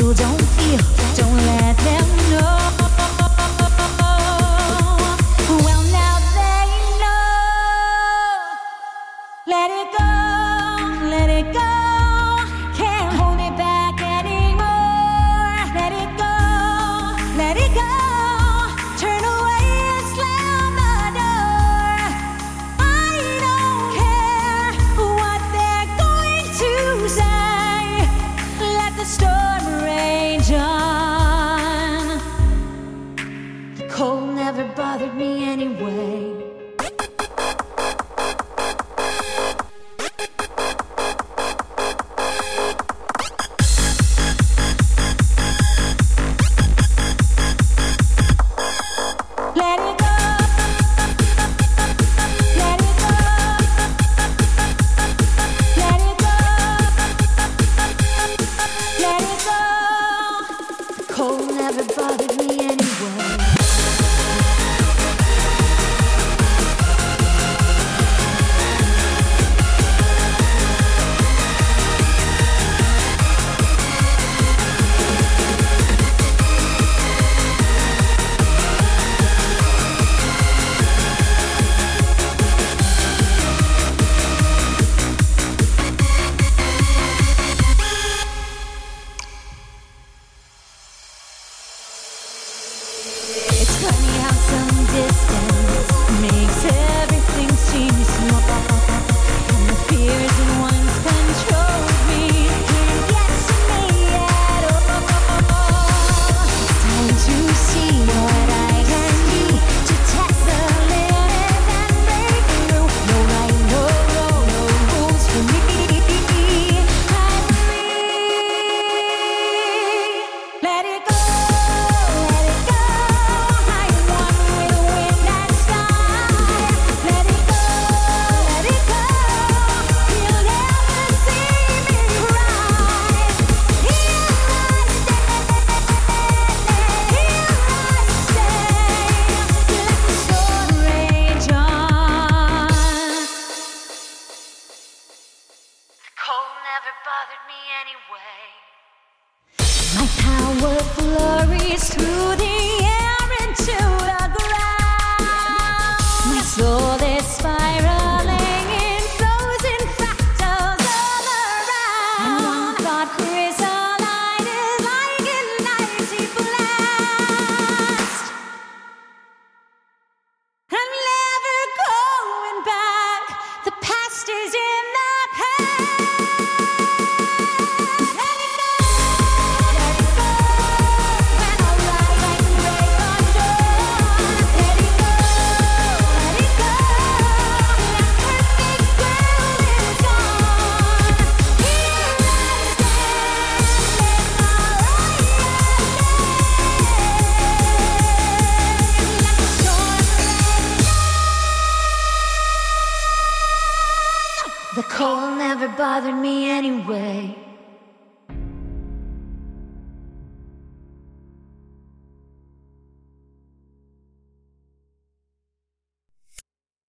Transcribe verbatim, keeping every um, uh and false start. you don't feel, don't let them know. Well, now they know. Let it go, let it go. Can't hold it back anymore. Let it go, let it go. Turn away and slam the door. I don't care what they're going to say. Let the story on. The cold never bothered me anyway. The cold never bothered me anyway.